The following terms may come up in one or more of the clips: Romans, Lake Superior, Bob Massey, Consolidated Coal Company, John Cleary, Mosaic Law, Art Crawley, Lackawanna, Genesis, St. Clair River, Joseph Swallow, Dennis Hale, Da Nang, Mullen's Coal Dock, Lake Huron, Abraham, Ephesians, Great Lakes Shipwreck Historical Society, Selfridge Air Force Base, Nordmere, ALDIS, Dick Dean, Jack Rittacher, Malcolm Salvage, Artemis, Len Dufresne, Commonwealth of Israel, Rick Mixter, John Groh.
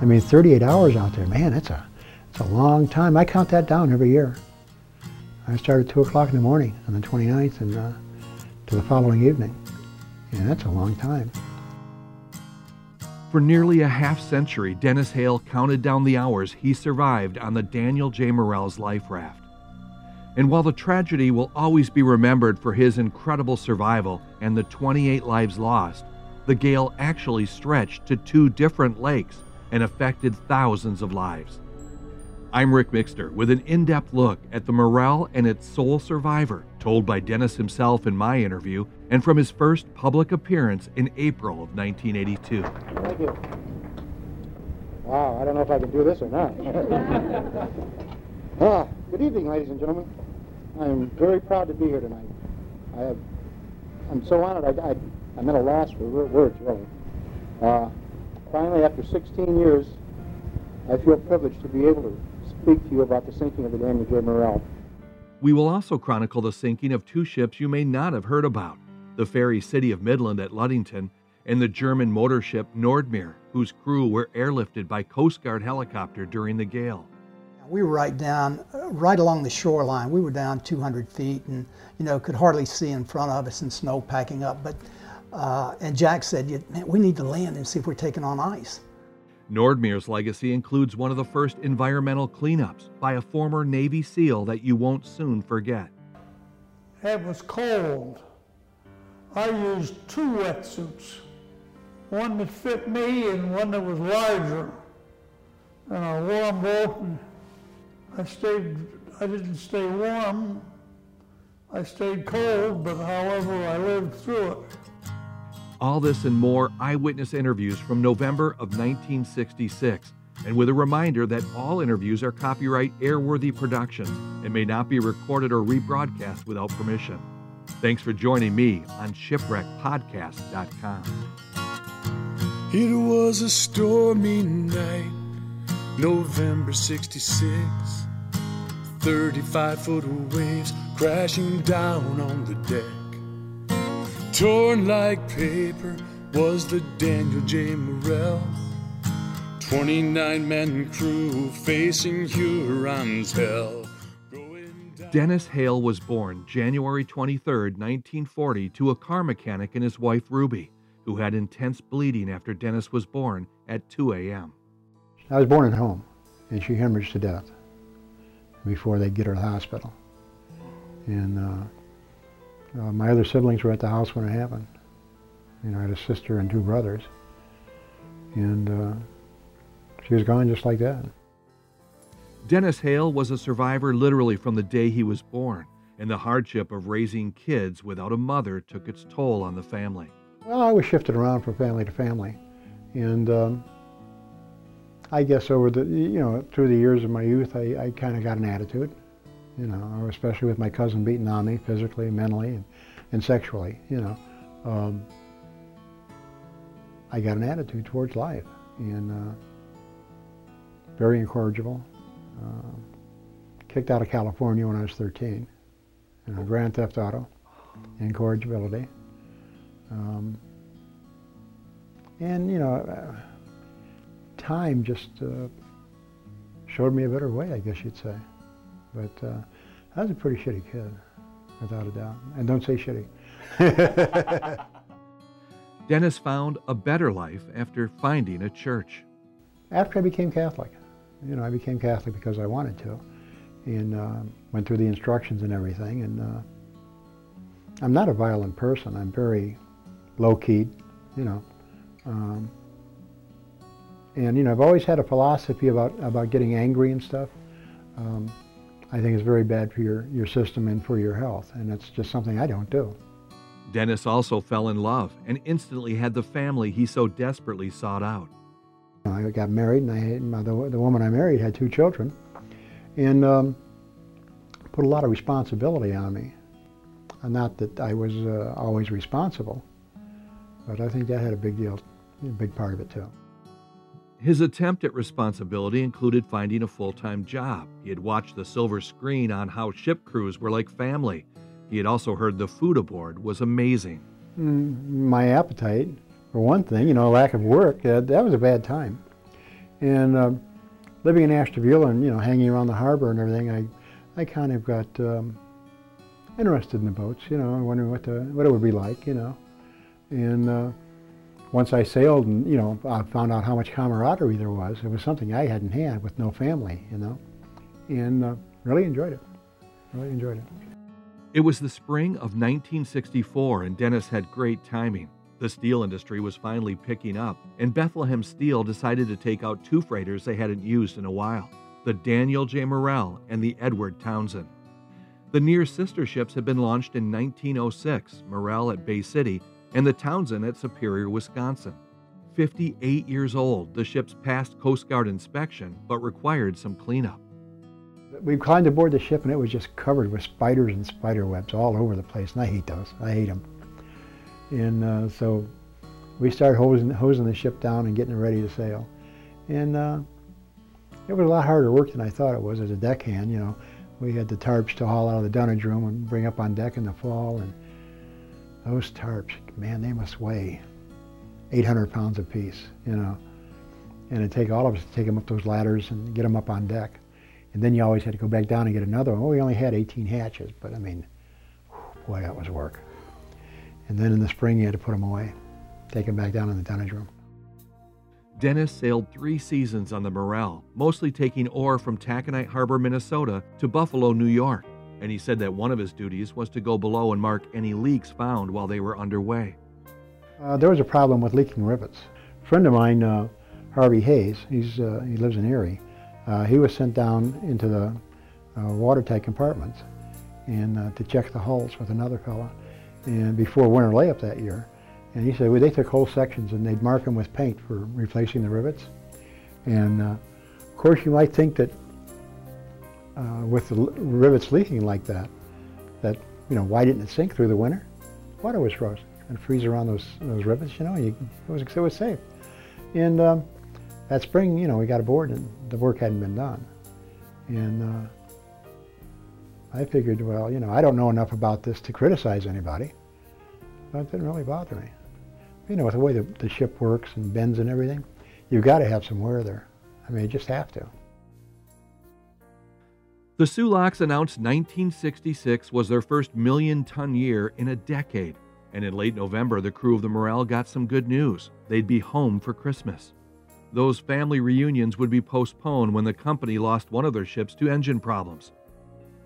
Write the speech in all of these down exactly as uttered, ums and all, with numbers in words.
I mean, thirty-eight hours out there, man, that's a, that's a long time. I count that down every year. I start at two o'clock in the morning on the twenty-ninth and uh, to the following evening. And that's a long time. For nearly a half century, Dennis Hale counted down the hours he survived on the Daniel J. Morrell's life raft. And while the tragedy will always be remembered for his incredible survival and the twenty-eight lives lost, the gale actually stretched to two different lakes and affected thousands of lives. I'm Rick Mixter with an in-depth look at the Morrell and its sole survivor, told by Dennis himself in my interview and from his first public appearance in April of nineteen eighty-two. Thank you. Wow, I don't know if I can do this or not. Ah, good evening, ladies and gentlemen. I'm very proud to be here tonight. I have, I'm so honored, I, I, I'm at a loss for words, really. Uh, finally, after sixteen years, I feel privileged to be able to speak to you about the sinking of the Daniel J. Morrell. We will also chronicle the sinking of two ships you may not have heard about, the ferry City of Midland at Ludington and the German motor ship Nordmere, whose crew were airlifted by Coast Guard helicopter during the gale. We were right down, right along the shoreline. We were down two hundred feet and, you know, could hardly see in front of us and snow packing up. But, uh, and Jack said, man, we need to land and see if we're taking on ice. Nordmere's legacy includes one of the first environmental cleanups by a former Navy SEAL that you won't soon forget. It was cold. I used two wetsuits, one that fit me and one that was larger. And I wore them both, and I stayed, I didn't stay warm. I stayed cold, but however, I lived through it. All this and more eyewitness interviews from November of nineteen sixty-six, and with a reminder that all interviews are copyright airworthy productions and may not be recorded or rebroadcast without permission. Thanks for joining me on Shipwreck Podcast dot com. It was a stormy night, November sixty-six, thirty-five foot waves crashing down on the deck. Torn like paper was the Daniel J. Morrell, twenty-nine man crew facing Huron's hell. Dennis Hale was born January twenty-third, nineteen forty, to a car mechanic and his wife Ruby, who had intense bleeding after Dennis was born at two a m I was born at home, and she hemorrhaged to death before they'd get her to the hospital. And, uh, Uh, my other siblings were at the house when it happened. You know, I had a sister and two brothers. And uh, she was gone just like that. Dennis Hale was a survivor literally from the day he was born, and the hardship of raising kids without a mother took its toll on the family. Well, I was shifted around from family to family. And um, I guess over the, you know, through the years of my youth, I, I kind of got an attitude. You know, especially with my cousin beating on me physically, mentally, and, and sexually, you know. Um, I got an attitude towards life, and uh, very incorrigible. Uh, kicked out of California when I was thirteen. You know, Grand Theft Auto, incorrigibility. Um, and, you know, time just uh, showed me a better way, I guess you'd say. But uh, I was a pretty shitty kid, without a doubt. And don't say shitty. Dennis found a better life after finding a church. After I became Catholic. You know, I became Catholic because I wanted to. And uh, went through the instructions and everything. And uh, I'm not a violent person. I'm very low-keyed, you know. Um, and, you know, I've always had a philosophy about, about getting angry and stuff. Um, I think it's very bad for your, your system and for your health, and it's just something I don't do. Dennis also fell in love and instantly had the family he so desperately sought out. I got married, and I had, the, the woman I married had two children, and um, put a lot of responsibility on me. Not that I was uh, always responsible, but I think that had a big deal, a big part of it too. His attempt at responsibility included finding a full-time job. He had watched the silver screen on how ship crews were like family. He had also heard the food aboard was amazing. My appetite, for one thing, you know, lack of work, uh, that was a bad time. And um, living in Ashtabula and, you know, hanging around the harbor and everything, I, I kind of got um, interested in the boats, you know, wondering what the, what it would be like, you know. And uh, once I sailed and, you know, I found out how much camaraderie there was. It was something I hadn't had with no family, you know. And uh, really enjoyed it, really enjoyed it. It was the spring of nineteen sixty-four, and Dennis had great timing. The steel industry was finally picking up, and Bethlehem Steel decided to take out two freighters they hadn't used in a while, the Daniel J. Morrell and the Edward Townsend. The near sister ships had been launched in nineteen oh six, Morrell at Bay City and the Townsend at Superior, Wisconsin. fifty-eight years old, the ships passed Coast Guard inspection but required some cleanup. We climbed aboard the ship and it was just covered with spiders and spider webs all over the place, and I hate those, I hate them. And uh, so we started hosing, hosing the ship down and getting it ready to sail. And uh, it was a lot harder work than I thought it was as a deckhand, you know. We had the tarps to haul out of the dunnage room and bring up on deck in the fall, and those tarps, man, they must weigh eight hundred pounds apiece, you know. And it'd take all of us to take them up those ladders and get them up on deck. And then you always had to go back down and get another one. Well, we only had eighteen hatches, but I mean, boy, that was work. And then in the spring, you had to put them away, take them back down in the dunnage room. Dennis sailed three seasons on the Morrell, mostly taking ore from Taconite Harbor, Minnesota to Buffalo, New York. And he said that one of his duties was to go below and mark any leaks found while they were underway. Uh, there was a problem with leaking rivets. A friend of mine, uh, Harvey Hayes, he's, uh, he lives in Erie, Uh, he was sent down into the uh, watertight compartments and uh, to check the hulls with another fella, and before winter layup that year. And he said, well, they took whole sections and they'd mark them with paint for replacing the rivets. And uh, of course, you might think that uh, with the rivets leaking like that, that, you know, why didn't it sink through the winter? Water was frozen and freeze around those those rivets, you know. You, it was it was safe. And um, that spring, you know, we got aboard and the work hadn't been done. And uh, I figured, well, you know, I don't know enough about this to criticize anybody, but it didn't really bother me. You know, with the way the, the ship works and bends and everything, you've got to have some wear there. I mean, you just have to. The Sulaks announced nineteen sixty-six was their first million-ton year in a decade. And in late November, the crew of the Morrell got some good news. They'd be home for Christmas. Those family reunions would be postponed when the company lost one of their ships to engine problems.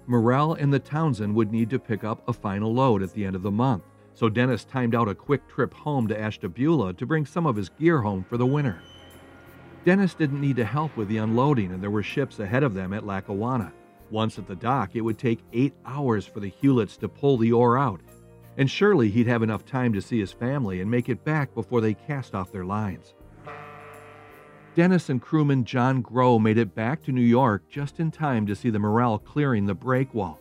Morrell and the Townsend would need to pick up a final load at the end of the month, so Dennis timed out a quick trip home to Ashtabula to bring some of his gear home for the winter. Dennis didn't need to help with the unloading, and there were ships ahead of them at Lackawanna. Once at the dock, it would take eight hours for the Hewletts to pull the ore out, and surely he'd have enough time to see his family and make it back before they cast off their lines. Dennis and crewman John Groh made it back to New York just in time to see the Morrell clearing the break wall.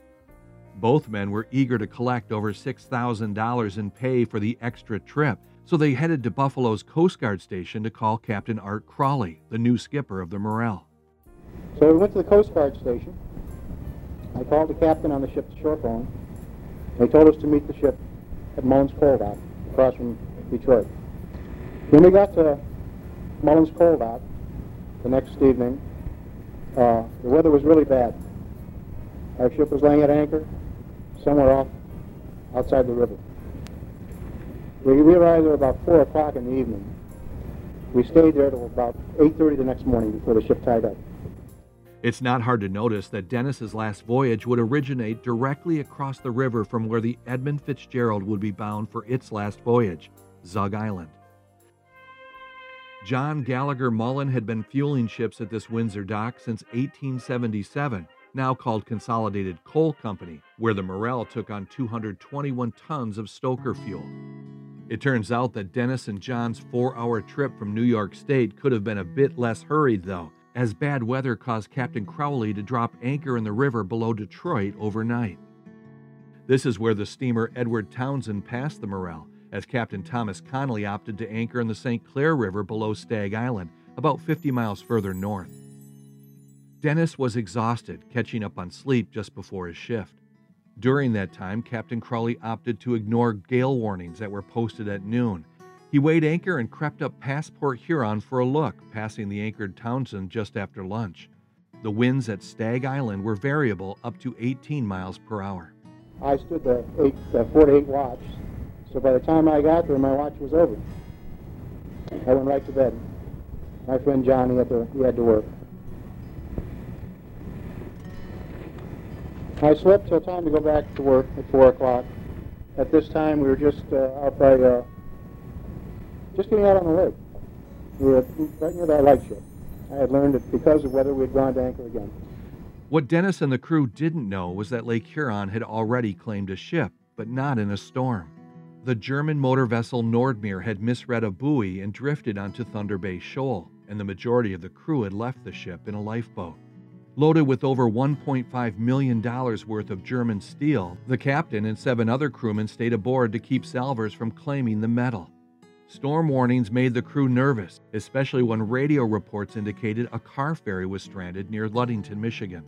Both men were eager to collect over six thousand dollars in pay for the extra trip, so they headed to Buffalo's Coast Guard station to call Captain Art Crawley, the new skipper of the Morrell. So we went to the Coast Guard station. I called the captain on the ship's shore phone. They told us to meet the ship at Mullen's Coal Dock across from Detroit. When we got to Mullen's Coal Dock the next evening, uh, the weather was really bad. Our ship was laying at anchor somewhere off outside the river. We arrived there about four o'clock in the evening. We stayed there till about eight thirty the next morning before the ship tied up. It's not hard to notice that Dennis's last voyage would originate directly across the river from where the Edmund Fitzgerald would be bound for its last voyage, Zug Island. John Gallagher Mullen had been fueling ships at this Windsor dock since eighteen seventy-seven, now called Consolidated Coal Company, where the Morrell took on two hundred twenty-one tons of stoker fuel. It turns out that Dennis and John's four-hour trip from New York State could have been a bit less hurried, though, as bad weather caused Captain Crowley to drop anchor in the river below Detroit overnight. This is where the steamer Edward Townsend passed the Morrell, as Captain Thomas Connolly opted to anchor in the Saint Clair River below Stag Island, about fifty miles further north. Dennis was exhausted, catching up on sleep just before his shift. During that time, Captain Crowley opted to ignore gale warnings that were posted at noon. He weighed anchor and crept up past Port Huron for a look, passing the anchored Townsend just after lunch. The winds at Stag Island were variable, up to eighteen miles per hour. I stood the, eight, the forty-eight watch, so by the time I got there, my watch was over. I went right to bed. My friend John, he had to, he had to work. I slept till time to go back to work at four o'clock. At this time, we were just uh, out by, uh, just getting out on the lake. We were right near that lightship. I had learned that because of weather, we had gone to anchor again. What Dennis and the crew didn't know was that Lake Huron had already claimed a ship, but not in a storm. The German motor vessel Nordmere had misread a buoy and drifted onto Thunder Bay Shoal, and the majority of the crew had left the ship in a lifeboat. Loaded with over one point five million dollars worth of German steel, the captain and seven other crewmen stayed aboard to keep salvors from claiming the metal. Storm warnings made the crew nervous, especially when radio reports indicated a car ferry was stranded near Ludington, Michigan.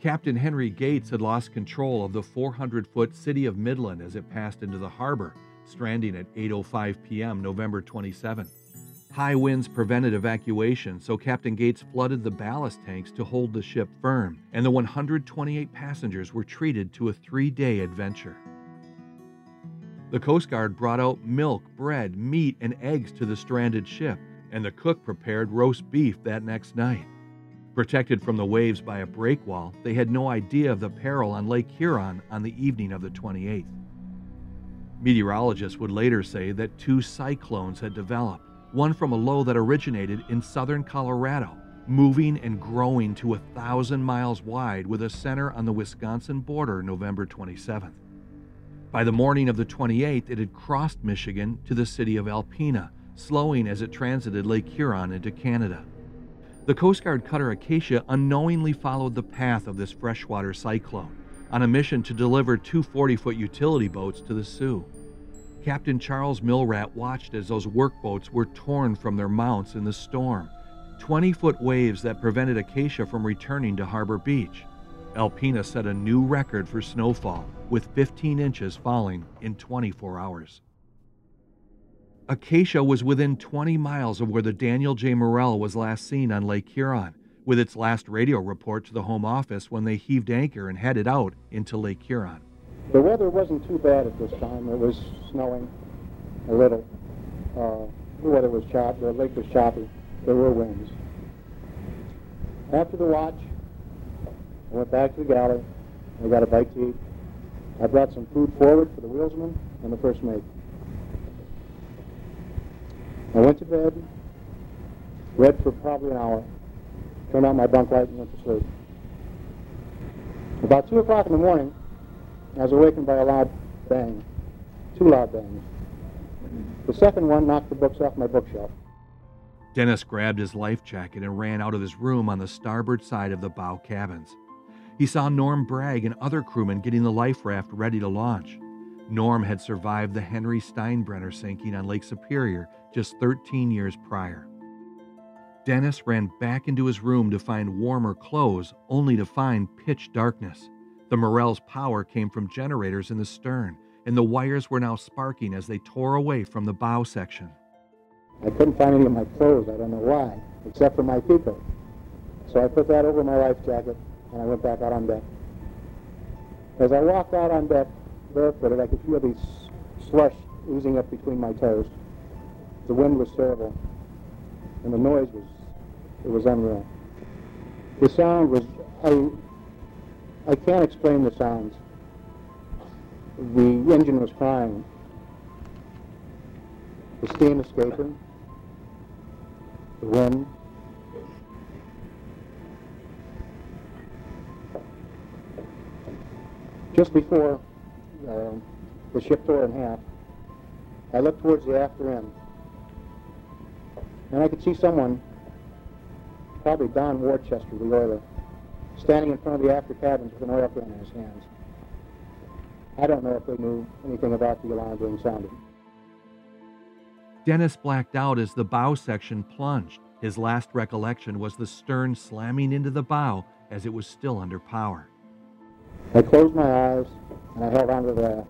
Captain Henry Gates had lost control of the four hundred foot City of Midland as it passed into the harbor, stranding at eight oh five p m November twenty-seventh. High winds prevented evacuation, so Captain Gates flooded the ballast tanks to hold the ship firm, and the one hundred twenty-eight passengers were treated to a three-day adventure. The Coast Guard brought out milk, bread, meat, and eggs to the stranded ship, and the cook prepared roast beef that next night. Protected from the waves by a breakwall, they had no idea of the peril on Lake Huron on the evening of the twenty-eighth. Meteorologists would later say that two cyclones had developed, one from a low that originated in southern Colorado, moving and growing to a thousand miles wide with a center on the Wisconsin border November twenty-seventh. By the morning of the twenty-eighth, it had crossed Michigan to the city of Alpena, slowing as it transited Lake Huron into Canada. The Coast Guard cutter Acacia unknowingly followed the path of this freshwater cyclone on a mission to deliver two forty-foot utility boats to the Sioux. Captain Charles Millrat watched as those workboats were torn from their mounts in the storm, twenty-foot waves that prevented Acacia from returning to Harbor Beach. Alpena set a new record for snowfall, with fifteen inches falling in twenty-four hours. Acacia was within twenty miles of where the Daniel J. Morrell was last seen on Lake Huron, with its last radio report to the Home Office when they heaved anchor and headed out into Lake Huron. The weather wasn't too bad at this time. It was snowing a little. Uh, the weather was choppy. The lake was choppy. There were winds. After the watch, I went back to the galley. I got a bite to eat. I brought some food forward for the wheelsman and the first mate. I went to bed, read for probably an hour, turned out my bunk light and went to sleep. About two o'clock in the morning, I was awakened by a loud bang, two loud bangs. The second one knocked the books off my bookshelf. Dennis grabbed his life jacket and ran out of his room on the starboard side of the bow cabins. He saw Norm Bragg and other crewmen getting the life raft ready to launch. Norm had survived the Henry Steinbrenner sinking on Lake Superior just thirteen years prior. Dennis ran back into his room to find warmer clothes, only to find pitch darkness. The Morrell's power came from generators in the stern, and the wires were now sparking as they tore away from the bow section. I couldn't find any of my clothes, I don't know why, except for my peacoat. So I put that over my life jacket, and I went back out on deck. As I walked out on deck, barefooted, I could feel the slush oozing up between my toes. The wind was terrible, and the noise was, it was unreal. The sound was, I, I can't explain the sounds. The engine was crying. The steam escaping. The wind. Just before uh, the ship tore in half, I looked towards the after end. And I could see someone, probably Don Worcester, the oiler, standing in front of the after cabins with an oil can in his hands. I don't know if they knew anything about the alarm being sounded. Dennis blacked out as the bow section plunged. His last recollection was the stern slamming into the bow as it was still under power. I closed my eyes and I held onto the raft.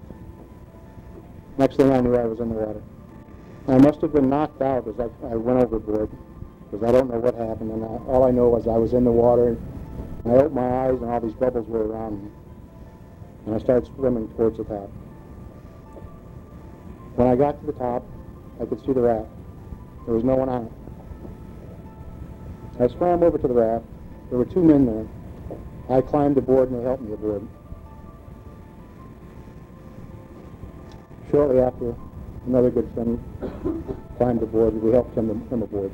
Next thing I knew, I was in the water. I must have been knocked out because I, I went overboard, because I don't know what happened. And I, all I know was I was in the water, and I opened my eyes, and all these bubbles were around me. And I started swimming towards the top. When I got to the top, I could see the raft. There was no one on it. I swam over to the raft. There were two men there. I climbed aboard, and they helped me aboard. Shortly after, another good friend climbed aboard, and we helped him, him aboard.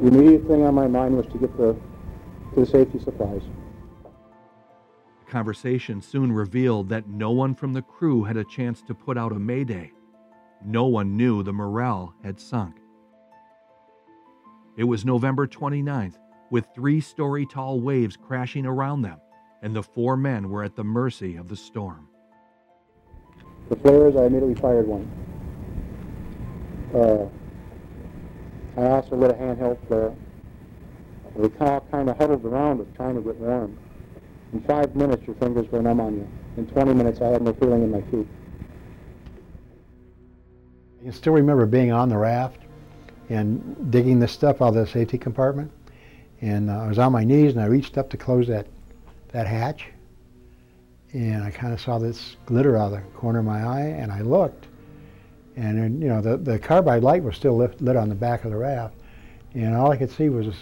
The immediate thing on my mind was to get the, to the safety supplies. The conversation soon revealed that no one from the crew had a chance to put out a mayday. No one knew the Morrell had sunk. It was November twenty-ninth, with three-story tall waves crashing around them, and the four men were at the mercy of the storm. The flares, I immediately fired one. Uh, I also lit a handheld flare. We kind of huddled around it, trying to get warm. In five minutes, your fingers were numb on you. In twenty minutes, I had no feeling in my feet. I still remember being on the raft and digging this stuff out of the safety compartment. And uh, I was on my knees, and I reached up to close that, that hatch. And I kind of saw this glitter out of the corner of my eye, and I looked. And, and you know, the, the carbide light was still lit, lit on the back of the raft. And all I could see was this,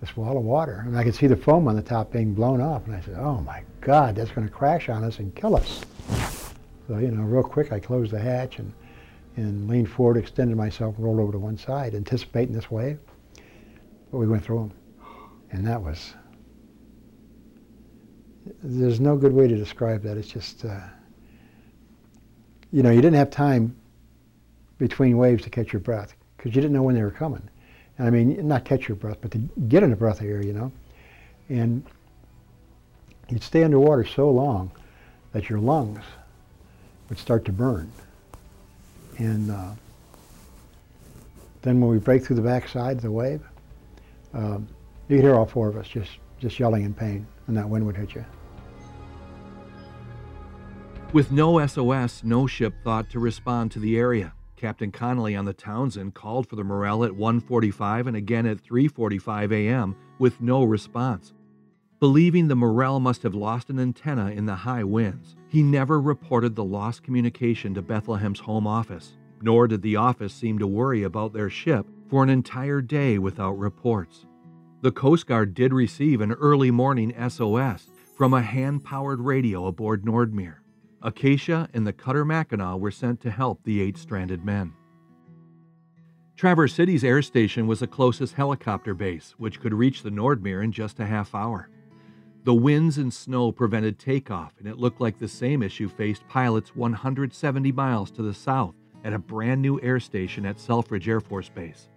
this wall of water. And I could see the foam on the top being blown off. And I said, oh, my God, that's going to crash on us and kill us. So, you know, real quick, I closed the hatch and, and leaned forward, extended myself, rolled over to one side, anticipating this wave. But we went through them. And that was... There's no good way to describe that. It's just, uh, you know, you didn't have time between waves to catch your breath because you didn't know when they were coming. And I mean, not catch your breath, but to get in a breath of air, you know. And you'd stay underwater so long that your lungs would start to burn. And uh, then when we break through the backside of the wave, uh, you'd hear all four of us just, just yelling in pain. And that wind would hit you. With no S O S, no ship thought to respond to the area. Captain Connolly on the Townsend called for the Morrell at one forty-five and again at three forty-five a m with no response. Believing the Morrell must have lost an antenna in the high winds, he never reported the lost communication to Bethlehem's home office, nor did the office seem to worry about their ship for an entire day without reports. The Coast Guard did receive an early morning S O S from a hand-powered radio aboard Nordmere. Acacia and the cutter Mackinac were sent to help the eight stranded men. Traverse City's air station was the closest helicopter base, which could reach the Nordmere in just a half hour. The winds and snow prevented takeoff, and it looked like the same issue faced pilots one hundred seventy miles to the south at a brand new air station at Selfridge Air Force Base.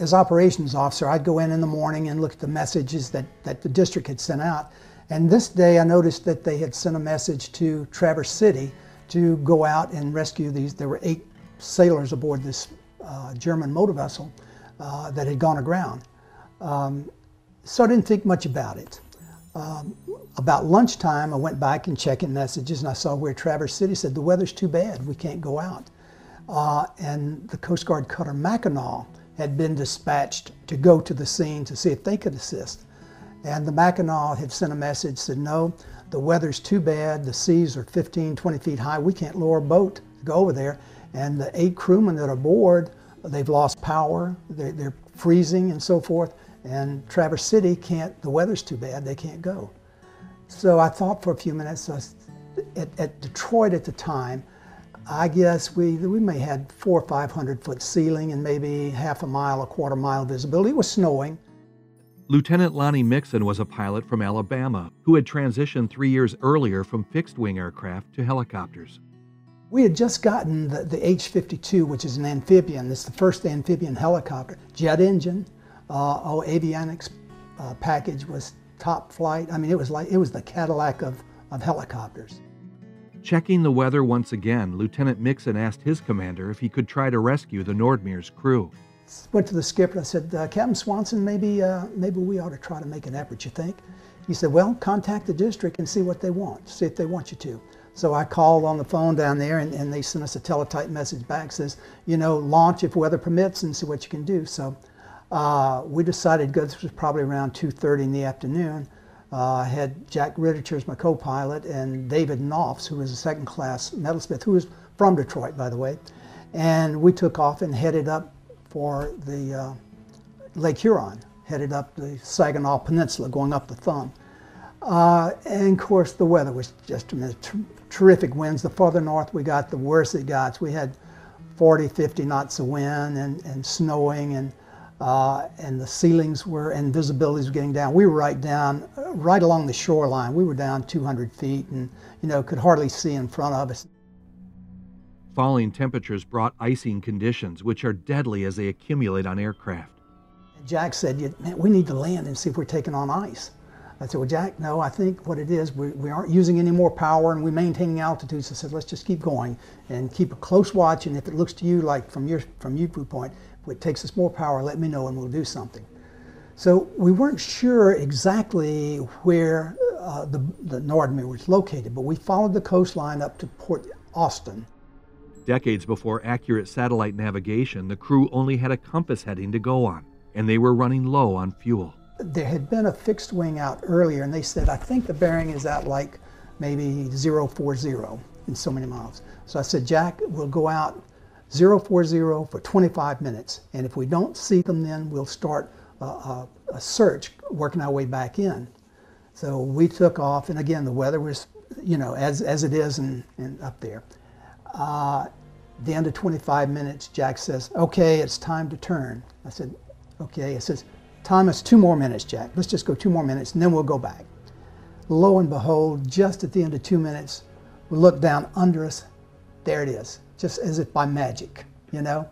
As operations officer, I'd go in in the morning and look at the messages that, that the district had sent out. And this day I noticed that they had sent a message to Traverse City to go out and rescue these. There were eight sailors aboard this uh, German motor vessel uh, that had gone aground. Um, so I didn't think much about it. Um, about lunchtime, I went back and checked in messages, and I saw where Traverse City said, the weather's too bad, we can't go out. Uh, and the Coast Guard cutter Mackinac had been dispatched to go to the scene to see if they could assist. And the Mackinac had sent a message, said, no, the weather's too bad, the seas are fifteen, twenty feet high, we can't lower a boat to go over there. And the eight crewmen that are aboard, they've lost power, they're, they're freezing and so forth, and Traverse City can't, the weather's too bad, they can't go. So I thought for a few minutes, so I, at, at Detroit at the time, I guess we, we may had four or five hundred foot ceiling and maybe half a mile, a quarter mile visibility. It was snowing. Lieutenant Lonnie Mixon was a pilot from Alabama who had transitioned three years earlier from fixed wing aircraft to helicopters. We had just gotten the, the H fifty-two, which is an amphibian. It's the first amphibian helicopter, jet engine. Uh, our avionics uh, package was top flight. I mean, it was like, it was the Cadillac of, of helicopters. Checking the weather once again, Lieutenant Mixon asked his commander if he could try to rescue the Nordmere's crew. Went to the skipper, I said, uh, Captain Swanson, maybe, uh, maybe we ought to try to make an effort, you think? He said, well, contact the district and see what they want, see if they want you to. So I called on the phone down there, and, and they sent us a teletype message back, says, you know, launch if weather permits and see what you can do. So uh, we decided, this was probably around two thirty in the afternoon. Uh, I had Jack Rittacher as my co-pilot and David Knopfs, who was a second-class metalsmith, who was from Detroit, by the way. And we took off and headed up for the uh, Lake Huron, headed up the Saginaw Peninsula, going up the Thumb. Uh, and of course, the weather was just tremendous, ter terrific winds. The farther north we got, the worse it got. We had forty, fifty knots of wind and, and snowing, and uh, and the ceilings were, and visibilities were getting down. We were right down, right along the shoreline. We were down two hundred feet, and you know, could hardly see in front of us. Falling temperatures brought icing conditions, which are deadly as they accumulate on aircraft. Jack said, man, we need to land and see if we're taking on ice. I said, well, Jack, no, I think what it is, we, we aren't using any more power and we're maintaining altitude. So I said, let's just keep going and keep a close watch. And if it looks to you like from your, from your viewpoint, if it takes us more power, let me know and we'll do something. So we weren't sure exactly where uh, the, the Nordmere was located, but we followed the coastline up to Port Austin. Decades before accurate satellite navigation, the crew only had a compass heading to go on, and they were running low on fuel. There had been a fixed wing out earlier, and they said, I think the bearing is out like maybe zero four zero in so many miles. So I said, Jack, we'll go out zero four zero for twenty-five minutes, and if we don't see them then, we'll start a, a, a search, working our way back in. So we took off, and again, the weather was, you know, as, as it is in, in up there. Uh, the end of twenty-five minutes, Jack says, okay, it's time to turn. I said, okay. He says, time is two more minutes, Jack. Let's just go two more minutes, and then we'll go back. Lo and behold, just at the end of two minutes, we look down under us. There it is, just as if by magic, you know?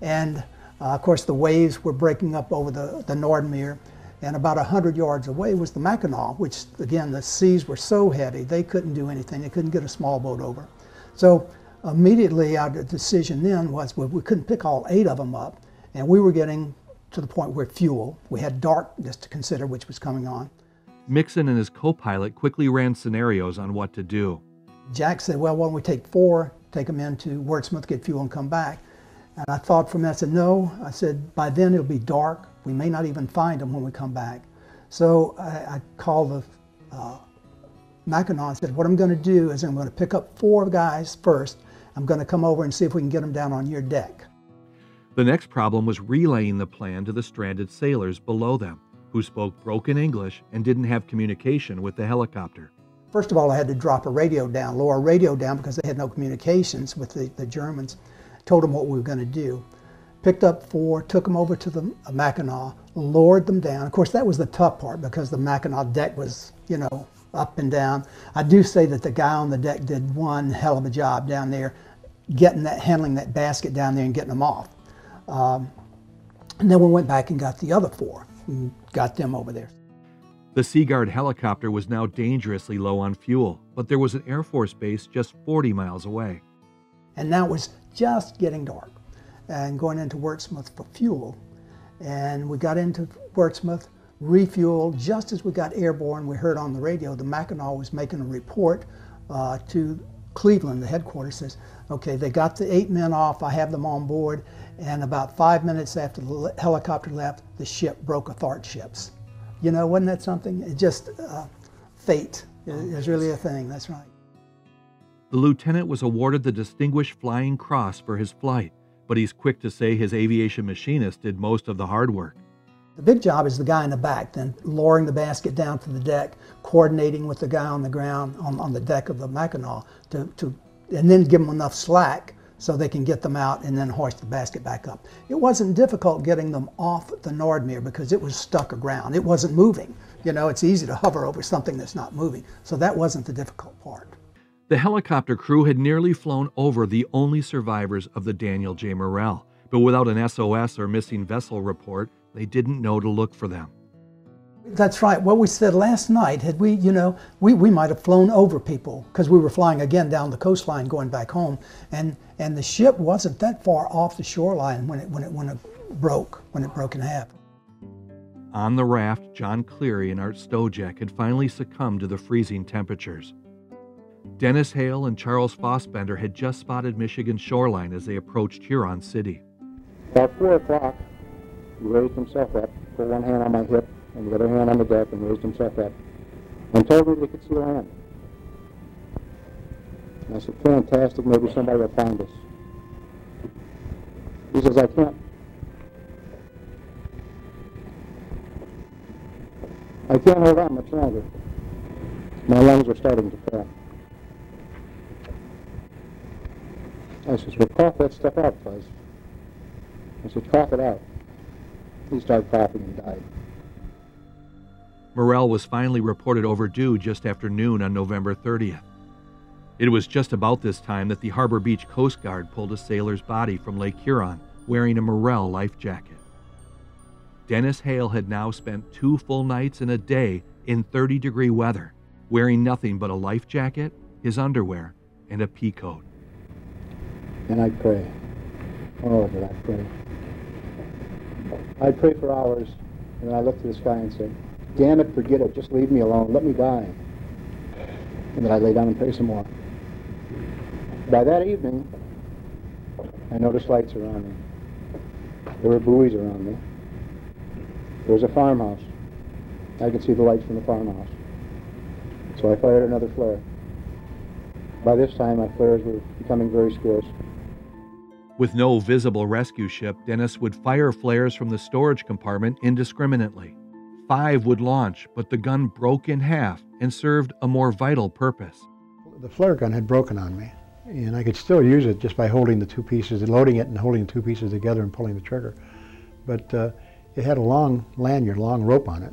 And, uh, of course, the waves were breaking up over the, the Nordmere, and about one hundred yards away was the Mackinac, which, again, the seas were so heavy, they couldn't do anything. They couldn't get a small boat over. So immediately our decision then was, well, we couldn't pick all eight of them up, and we were getting to the point where fuel, we had darkness to consider, which was coming on. Mixon and his co-pilot quickly ran scenarios on what to do. Jack said, well, why don't we take four, take them into Wurtsmith, get fuel, and come back. And I thought from that, I said, no, I said, by then it'll be dark. We may not even find them when we come back. So I, I called the uh, Mackinac and said, what I'm gonna do is I'm gonna pick up four guys first. I'm gonna come over and see if we can get them down on your deck. The next problem was relaying the plan to the stranded sailors below them, who spoke broken English and didn't have communication with the helicopter. First of all, I had to drop a radio down, lower a radio down, because they had no communications with the, the Germans. Told them what we were going to do. Picked up four, took them over to the Mackinac, lowered them down. Of course, that was the tough part, because the Mackinac deck was, you know, up and down. I do say that the guy on the deck did one hell of a job down there, getting that, handling that basket down there and getting them off. Um, and then we went back and got the other four and got them over there. The Sea Guard helicopter was now dangerously low on fuel, but there was an Air Force base just forty miles away. And now it was just getting dark and going into Wurtsmith for fuel. And we got into Wurtsmith, refueled. Just as we got airborne, we heard on the radio the Mackinac was making a report uh, to Cleveland, the headquarters, says, okay, they got the eight men off, I have them on board, and about five minutes after the helicopter left, the ship broke athwart ships. You know, wasn't that something? It just, uh, fate is really a thing, that's right. The lieutenant was awarded the Distinguished Flying Cross for his flight, but he's quick to say his aviation machinist did most of the hard work. The big job is the guy in the back, then lowering the basket down to the deck, coordinating with the guy on the ground, on, on the deck of the Mackinac, to, to, and then give them enough slack so they can get them out and then hoist the basket back up. It wasn't difficult getting them off the Nordmere because it was stuck aground. It wasn't moving. You know, it's easy to hover over something that's not moving. So that wasn't the difficult part. The helicopter crew had nearly flown over the only survivors of the Daniel J. Morrell, but without an S O S or missing vessel report, they didn't know to look for them. That's right. What we said last night, had we, you know, we, we might have flown over people because we were flying again down the coastline going back home. And, and the ship wasn't that far off the shoreline when it, when, it, when it broke, when it broke in half. On the raft, John Cleary and Art Stojak had finally succumbed to the freezing temperatures. Dennis Hale and Charles Fossbender had just spotted Michigan's shoreline as they approached Huron City. About four o'clock, he raised himself up, put one hand on my hip and the other hand on the deck, and raised himself up, and told me we could see land. And I said, fantastic, maybe somebody will find us. He says, I can't. I can't hold on much longer. My lungs are starting to fail. I says, well, cough that stuff out, please. I said, cough it out. He started coughing and died. Morrell was finally reported overdue just after noon on November thirtieth. It was just about this time that the Harbor Beach Coast Guard pulled a sailor's body from Lake Huron wearing a Morrell life jacket. Dennis Hale had now spent two full nights and a day in thirty degree weather, wearing nothing but a life jacket, his underwear, and a pea coat. And I pray. Oh, did I pray. I pray for hours, and I looked to the sky and said, damn it, forget it, just leave me alone, let me die. And then I lay down and pray some more. By that evening, I noticed lights around me. There were buoys around me. There was a farmhouse. I could see the lights from the farmhouse. So I fired another flare. By this time, my flares were becoming very scarce. With no visible rescue ship, Dennis would fire flares from the storage compartment indiscriminately. Five would launch, but the gun broke in half and served a more vital purpose. The flare gun had broken on me, and I could still use it just by holding the two pieces, and loading it and holding the two pieces together and pulling the trigger. But uh, it had a long lanyard, long rope on it,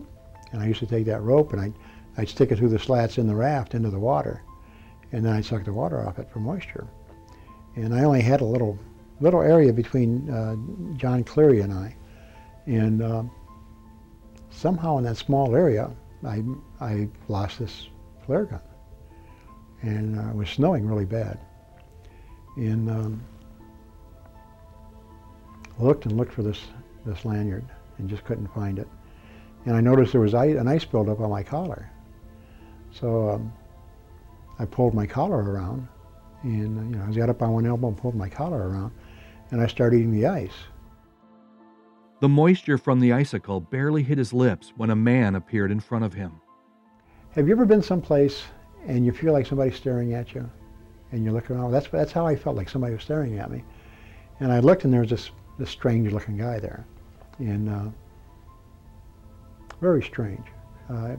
and I used to take that rope and I'd, I'd stick it through the slats in the raft into the water, and then I'd suck the water off it for moisture. And I only had a little little area between uh, John Cleary and I, and uh, somehow in that small area I, I lost this flare gun, and uh, it was snowing really bad, and um, looked and looked for this this lanyard and just couldn't find it, and I noticed there was ice, an ice buildup on my collar, so um, I pulled my collar around, and you know, I got up on one elbow and pulled my collar around, and I started eating the ice. The moisture from the icicle barely hit his lips when a man appeared in front of him. Have you ever been someplace and you feel like somebody's staring at you, and you're looking around? That's that's how I felt, like somebody was staring at me, and I looked and there was this this strange-looking guy there, and uh, very strange. Uh,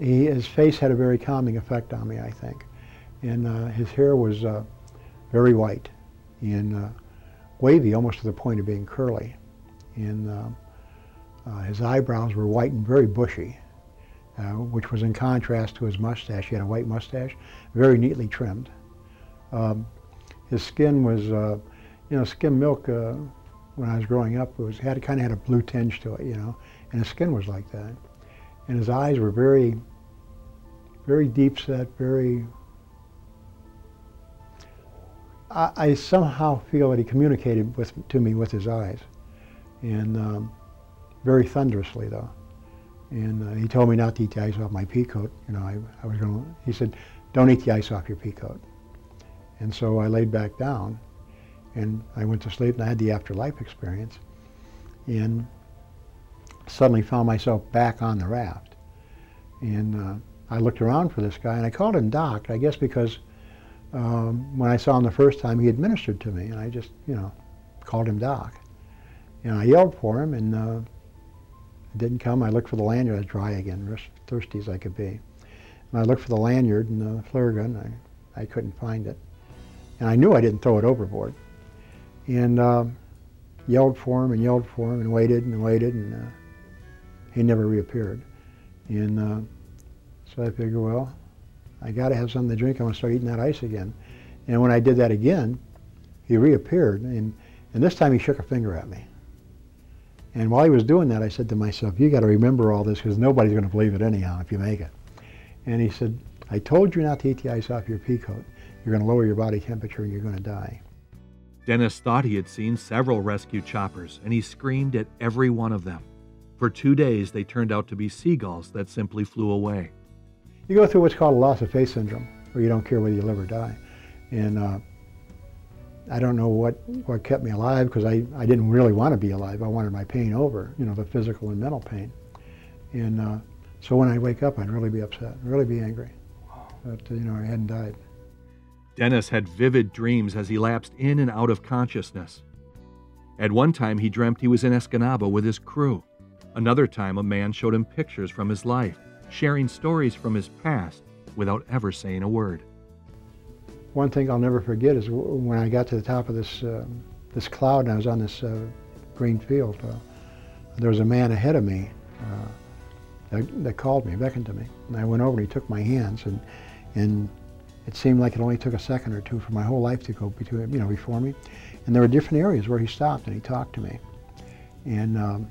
he, his face had a very calming effect on me, I think, and uh, his hair was uh, very white and uh, wavy, almost to the point of being curly, and uh, uh, his eyebrows were white and very bushy, uh, which was in contrast to his mustache. He had a white mustache, very neatly trimmed. Um, his skin was, uh, you know, skim milk. Uh, when I was growing up, it was had kind of had a blue tinge to it, you know, and his skin was like that, and his eyes were very, very deep set, very. I, I somehow feel that he communicated with to me with his eyes, and um, very thunderously though, and uh, he told me not to eat the ice off my pea coat. You know, I, I was going to. He said, "Don't eat the ice off your pea coat," and so I laid back down. And I went to sleep, and I had the afterlife experience, and suddenly found myself back on the raft. And uh, I looked around for this guy, and I called him Doc, I guess because um, when I saw him the first time, he administered to me, and I just, you know, called him Doc. And I yelled for him, and uh, it didn't come. I looked for the lanyard. I was dry again, thirsty as I could be. And I looked for the lanyard and the flare gun. I, I couldn't find it. And I knew I didn't throw it overboard. And uh, yelled for him and yelled for him and waited and waited, and uh, he never reappeared. And uh, so I figured, well, I gotta have something to drink. I'm gonna start eating that ice again. And when I did that again, he reappeared, and, and this time he shook a finger at me. And while he was doing that, I said to myself, you gotta remember all this because nobody's gonna believe it anyhow if you make it. And he said, I told you not to eat the ice off your pea coat. You're gonna lower your body temperature and you're gonna die. Dennis thought he had seen several rescue choppers, and he screamed at every one of them. For two days, they turned out to be seagulls that simply flew away. You go through what's called a loss of faith syndrome, or you don't care whether you live or die. And uh, I don't know what, what kept me alive, because I, I didn't really want to be alive. I wanted my pain over, you know, the physical and mental pain. And uh, so when I wake up, I'd really be upset, really be angry that, you know, I hadn't died. Dennis had vivid dreams as he lapsed in and out of consciousness. At one time, he dreamt he was in Escanaba with his crew. Another time, a man showed him pictures from his life, sharing stories from his past without ever saying a word. One thing I'll never forget is when I got to the top of this, uh, this cloud and I was on this uh, green field, uh, there was a man ahead of me uh, that, that called me, beckoned to me. And I went over and he took my hands, and, and it seemed like it only took a second or two for my whole life to go between, you know, before me. And there were different areas where he stopped and he talked to me. And um,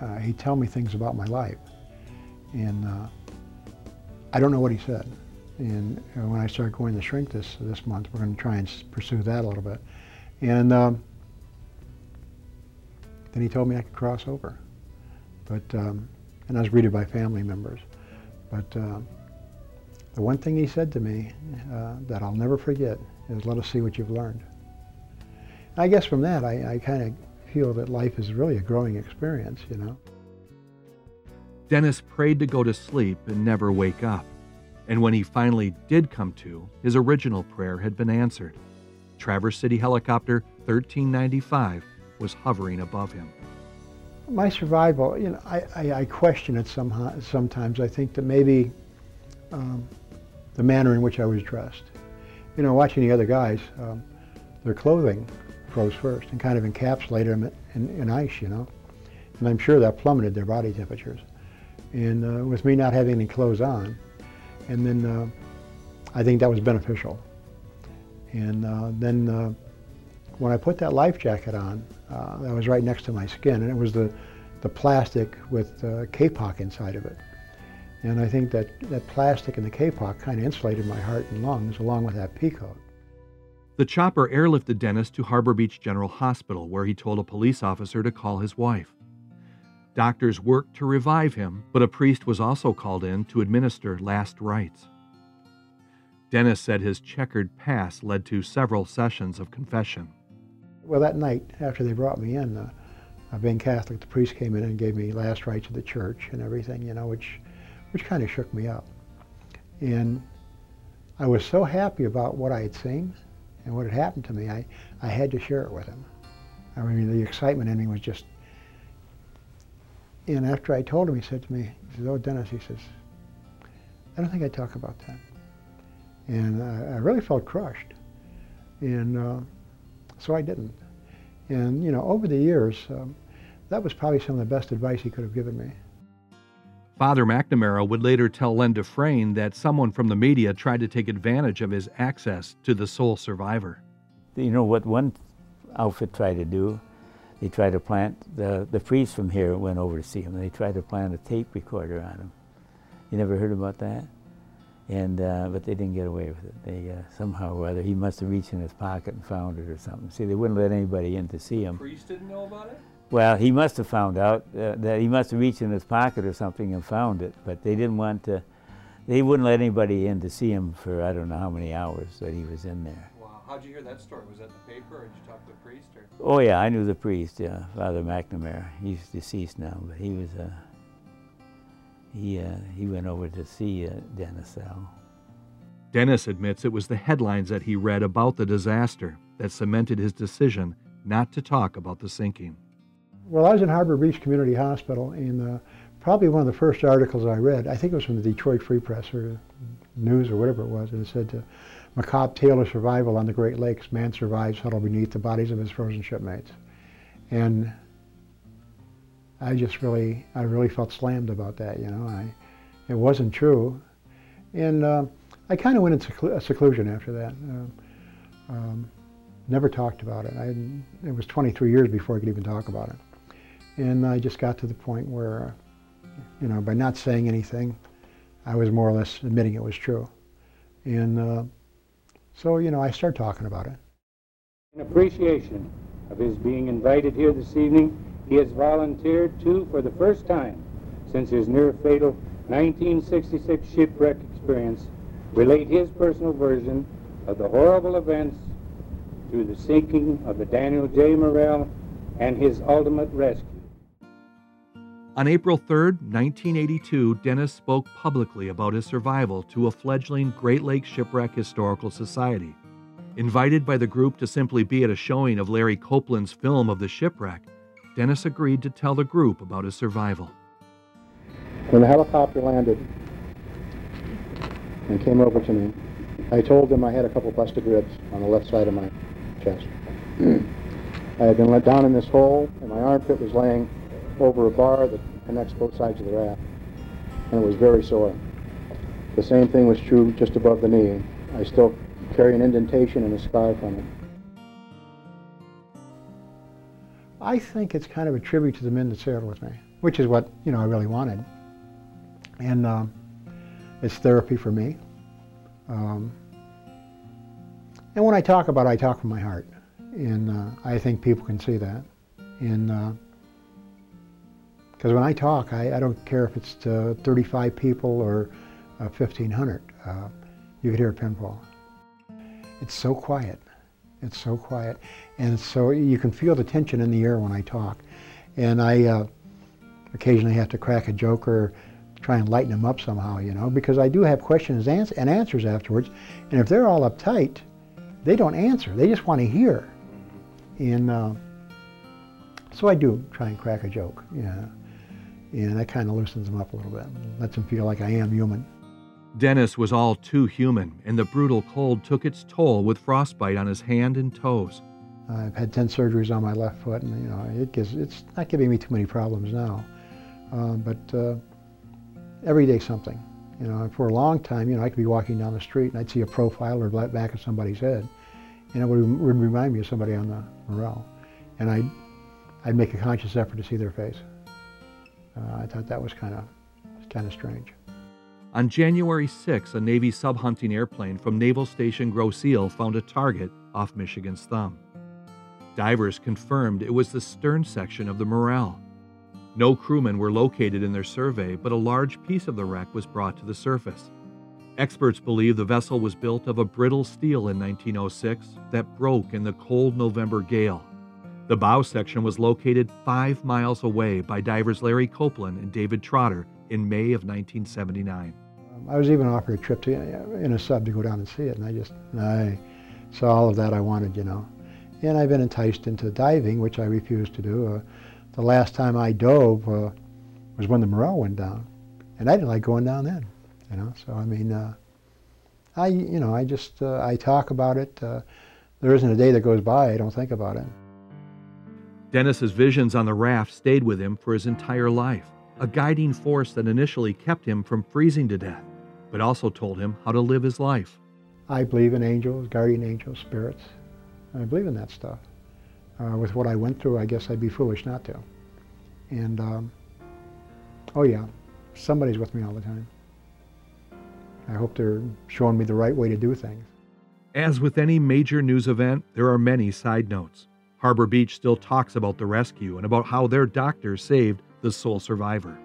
uh, he'd tell me things about my life. And uh, I don't know what he said. And when I start going to shrink this this month, we're going to try and pursue that a little bit. And um, then he told me I could cross over, but um, and I was greeted by family members. But um, the one thing he said to me uh, that I'll never forget is, "Let us see what you've learned." And I guess from that, I, I kind of feel that life is really a growing experience, you know. Dennis prayed to go to sleep and never wake up. And when he finally did come to, his original prayer had been answered. Traverse City Helicopter thirteen ninety-five was hovering above him. My survival, you know, I, I, I question it somehow, sometimes. I think that maybe um, the manner in which I was dressed. You know, watching the other guys, um, their clothing froze first and kind of encapsulated them in, in, in ice, you know. And I'm sure that plummeted their body temperatures. And uh, with me not having any clothes on, and then uh, I think that was beneficial. And uh, then uh, when I put that life jacket on, uh, that was right next to my skin, and it was the, the plastic with uh, kapok inside of it. And I think that, that plastic and the kapok kind of insulated my heart and lungs along with that pea coat. The chopper airlifted Dennis to Harbor Beach General Hospital, where he told a police officer to call his wife. Doctors worked to revive him, but a priest was also called in to administer last rites. Dennis said his checkered past led to several sessions of confession. Well, that night, after they brought me in, uh, being Catholic, the priest came in and gave me last rites of the church and everything, you know, which, which kind of shook me up. And I was so happy about what I had seen and what had happened to me, I, I had to share it with him. I mean, the excitement in me was just. And after I told him, he said to me, he says, "Oh, Dennis," he says, "I don't think I'd talk about that." And I, I really felt crushed. And uh, so I didn't. And, you know, over the years, um, that was probably some of the best advice he could have given me. Father McNamara would later tell Len Dufresne that someone from the media tried to take advantage of his access to the sole survivor. You know what one outfit tried to do? They tried to plant, the, the priest from here went over to see him, and they tried to plant a tape recorder on him. You never heard about that? And, uh, but they didn't get away with it. They uh, somehow or other, he must have reached in his pocket and found it or something. See, they wouldn't let anybody in to see him. The priest didn't know about it? Well, he must have found out uh, that he must have reached in his pocket or something and found it, but they didn't want to, they wouldn't let anybody in to see him for I don't know how many hours that he was in there. How'd you hear that story? Was that in the paper, or did you talk to the priest? Or? Oh yeah, I knew the priest, yeah, Father McNamara. He's deceased now, but he was uh, he uh, he went over to see uh, Dennis Hale. Dennis admits it was the headlines that he read about the disaster that cemented his decision not to talk about the sinking. Well, I was in Harbor Beach Community Hospital, and uh, probably one of the first articles I read, I think it was from the Detroit Free Press or News or whatever it was, and it said, to, "Macabre tale of survival on the Great Lakes. Man survives huddled beneath the bodies of his frozen shipmates." And I just really, I really felt slammed about that, you know. I, it wasn't true. And uh, I kind of went into seclu seclusion after that. Uh, um, never talked about it. I, it was twenty-three years before I could even talk about it. And I just got to the point where, uh, you know, by not saying anything, I was more or less admitting it was true. And uh, So, you know, I start talking about it. In appreciation of his being invited here this evening, he has volunteered to, for the first time since his near fatal nineteen sixty-six shipwreck experience, relate his personal version of the horrible events to the sinking of the Daniel J. Morrell and his ultimate rescue. On April third, nineteen eighty-two, Dennis spoke publicly about his survival to a fledgling Great Lakes Shipwreck Historical Society. Invited by the group to simply be at a showing of Larry Copeland's film of the shipwreck, Dennis agreed to tell the group about his survival. When the helicopter landed and came over to me, I told them I had a couple busted ribs on the left side of my chest. I had been let down in this hole, and my armpit was laying over a bar that connects both sides of the raft, and it was very sore. The same thing was true just above the knee. I still carry an indentation and a scar from it. I think it's kind of a tribute to the men that sailed with me, which is what, you know, I really wanted. And um, it's therapy for me. Um, and when I talk about it, I talk from my heart. And uh, I think people can see that. And uh, because when I talk, I, I don't care if it's to thirty-five people or uh, fifteen hundred. Uh, you could hear a pinball. It's so quiet. It's so quiet. And so you can feel the tension in the air when I talk. And I uh, occasionally have to crack a joke or try and lighten them up somehow, you know, because I do have questions and answers afterwards. And if they're all uptight, they don't answer. They just want to hear. And uh, so I do try and crack a joke, yeah. And that kind of loosens them up a little bit, lets them feel like I am human. Dennis was all too human, and the brutal cold took its toll with frostbite on his hand and toes. I've had ten surgeries on my left foot, and you know, it gives, it's not giving me too many problems now. Uh, but uh, every day something, you know, and for a long time, you know, I could be walking down the street and I'd see a profile or the back of somebody's head, and it would, would remind me of somebody on the Morrell, and I'd, I'd make a conscious effort to see their face. Uh, I thought that was kind of kind of strange. On January sixth, a Navy sub-hunting airplane from Naval Station Groh Seal found a target off Michigan's Thumb. Divers confirmed it was the stern section of the Morrell. No crewmen were located in their survey, but a large piece of the wreck was brought to the surface. Experts believe the vessel was built of a brittle steel in nineteen oh six that broke in the cold November gale. The bow section was located five miles away by divers Larry Copeland and David Trotter in May of nineteen seventy-nine. Um, I was even offered a trip to, in a sub to go down and see it, and I just, I saw all of that I wanted, you know. And I've been enticed into diving, which I refused to do. Uh, the last time I dove uh, was when the Morrell went down, and I didn't like going down then, you know. So I mean, uh, I, you know, I just, uh, I talk about it. Uh, there isn't a day that goes by I don't think about it. Dennis's visions on the raft stayed with him for his entire life, a guiding force that initially kept him from freezing to death, but also told him how to live his life. I believe in angels, guardian angels, spirits. I believe in that stuff. Uh, with what I went through, I guess I'd be foolish not to. And, um, oh yeah, somebody's with me all the time. I hope they're showing me the right way to do things. As with any major news event, there are many side notes. Harbor Beach still talks about the rescue and about how their doctor saved the sole survivor.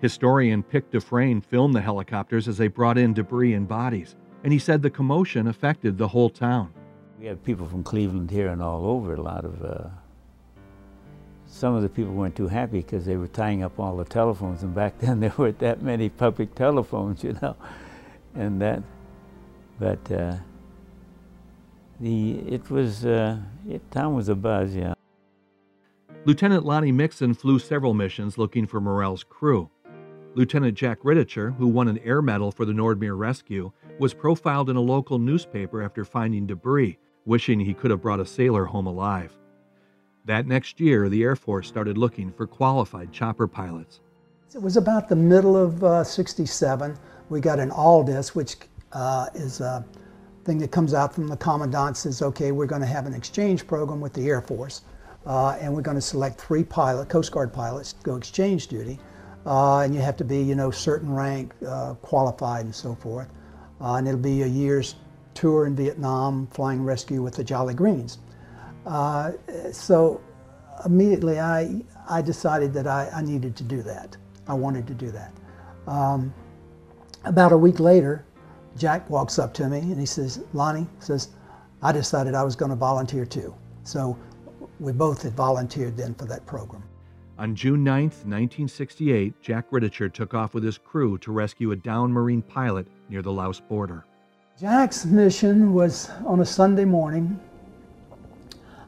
Historian Pick Dufresne filmed the helicopters as they brought in debris and bodies, and he said the commotion affected the whole town. We had people from Cleveland here and all over, a lot of... Uh, some of the people weren't too happy because they were tying up all the telephones, and back then there weren't that many public telephones, you know, and that, but... Uh, The, it was, uh, it, town was abuzz, yeah. Lieutenant Lonnie Mixon flew several missions looking for Morrell's crew. Lieutenant Jack Rittacher, who won an air medal for the Nordmere rescue, was profiled in a local newspaper after finding debris, wishing he could have brought a sailor home alive. That next year, the Air Force started looking for qualified chopper pilots. It was about the middle of uh, sixty-seven. We got an ALDIS, which uh, is a uh, thing that comes out from the commandant, says, okay, we're going to have an exchange program with the Air Force, uh, and we're going to select three pilot, Coast Guard pilots to go exchange duty, uh, and you have to be, you know, certain rank, uh, qualified and so forth, uh, and it'll be a year's tour in Vietnam, flying rescue with the Jolly Greens. Uh, so immediately I, I decided that I, I needed to do that. I wanted to do that. Um, about a week later, Jack walks up to me and he says, Lonnie, says, I decided I was going to volunteer too. So we both had volunteered then for that program. On June ninth, nineteen sixty-eight, Jack Rittacher took off with his crew to rescue a downed Marine pilot near the Laos border. Jack's mission was on a Sunday morning.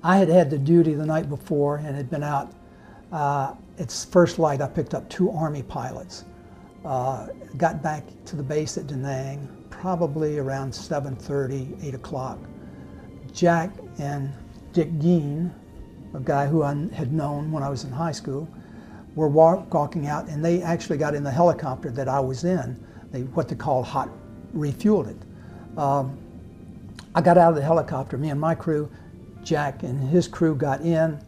I had had the duty the night before and had been out. Uh, at first light, I picked up two Army pilots. Uh, got back to the base at Da Nang, probably around seven thirty, eight o'clock. Jack and Dick Dean, a guy who I had known when I was in high school, were walking out, and they actually got in the helicopter that I was in. They what they call hot refueled it. Um, I got out of the helicopter, me and my crew. Jack and his crew got in.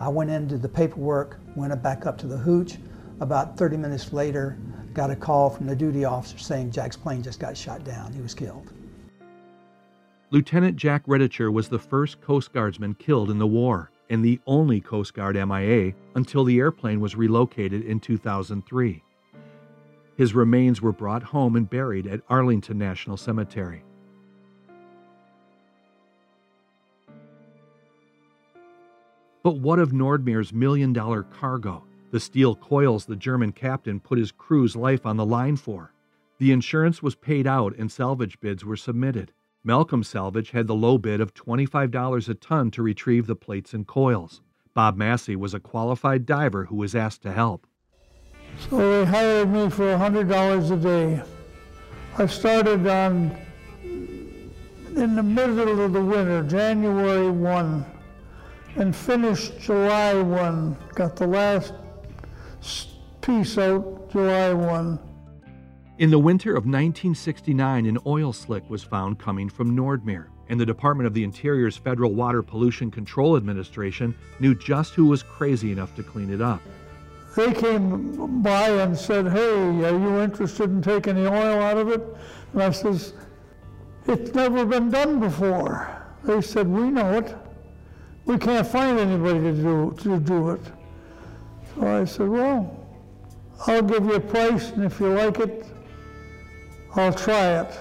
I went in, did the paperwork, went back up to the hooch. About thirty minutes later, got a call from the duty officer saying Jack's plane just got shot down. He was killed. Lieutenant Jack Rittacher was the first Coast Guardsman killed in the war and the only Coast Guard M I A until the airplane was relocated in two thousand three. His remains were brought home and buried at Arlington National Cemetery. But what of Nordmere's million-dollar cargo? The steel coils the German captain put his crew's life on the line for. The insurance was paid out and salvage bids were submitted. Malcolm Salvage had the low bid of twenty-five dollars a ton to retrieve the plates and coils. Bob Massey was a qualified diver who was asked to help. So they hired me for one hundred dollars a day. I started on, in the middle of the winter, January first, and finished July first, got the last piece out July first. In the winter of nineteen sixty-nine, an oil slick was found coming from Nordmere, and the Department of the Interior's Federal Water Pollution Control Administration knew just who was crazy enough to clean it up. They came by and said, hey, are you interested in taking the oil out of it? And I says, it's never been done before. They said, we know it. We can't find anybody to do, to do it. So I said, well, I'll give you a price, and if you like it, I'll try it.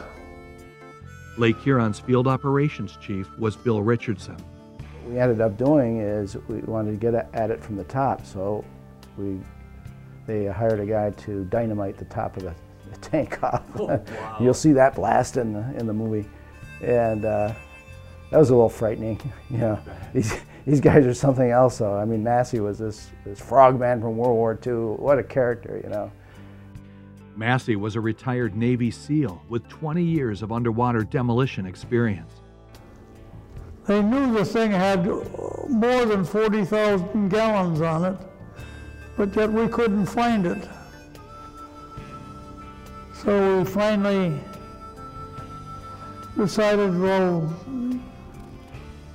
Lake Huron's field operations chief was Bill Richardson. What we ended up doing is we wanted to get at it from the top, so we they hired a guy to dynamite the top of the, the tank off. Oh, wow. You'll see that blast in the, in the movie. And uh, that was a little frightening, you know. These, These guys are something else, though. I mean, Massey was this, this frogman from World War Two. What a character, you know. Massey was a retired Navy SEAL with twenty years of underwater demolition experience. They knew the thing had more than forty thousand gallons on it, but yet we couldn't find it. So we finally decided, well,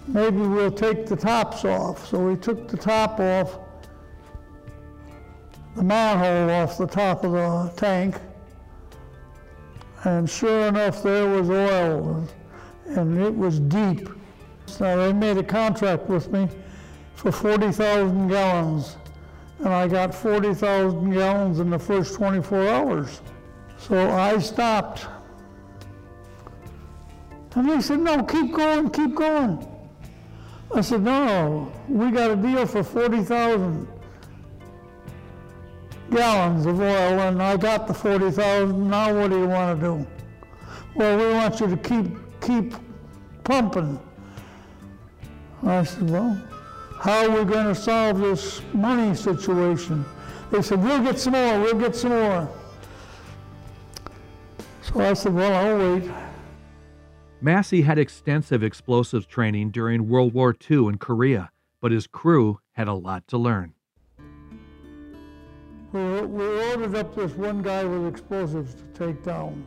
maybe we'll take the tops off. So we took the top off, the manhole off the top of the tank, and sure enough, there was oil, and it was deep. So they made a contract with me for forty thousand gallons, and I got forty thousand gallons in the first twenty-four hours. So I stopped. And they said, no, keep going, keep going. I said, no, we got a deal for forty thousand gallons of oil, and I got the forty thousand. Now what do you want to do? Well, we want you to keep keep pumping. I said, well, how are we going to solve this money situation? They said, we'll get some more, we'll get some more. So I said, well, I'll wait. Massey had extensive explosives training during World War Two in Korea, but his crew had a lot to learn. We, we ordered up this one guy with explosives to take down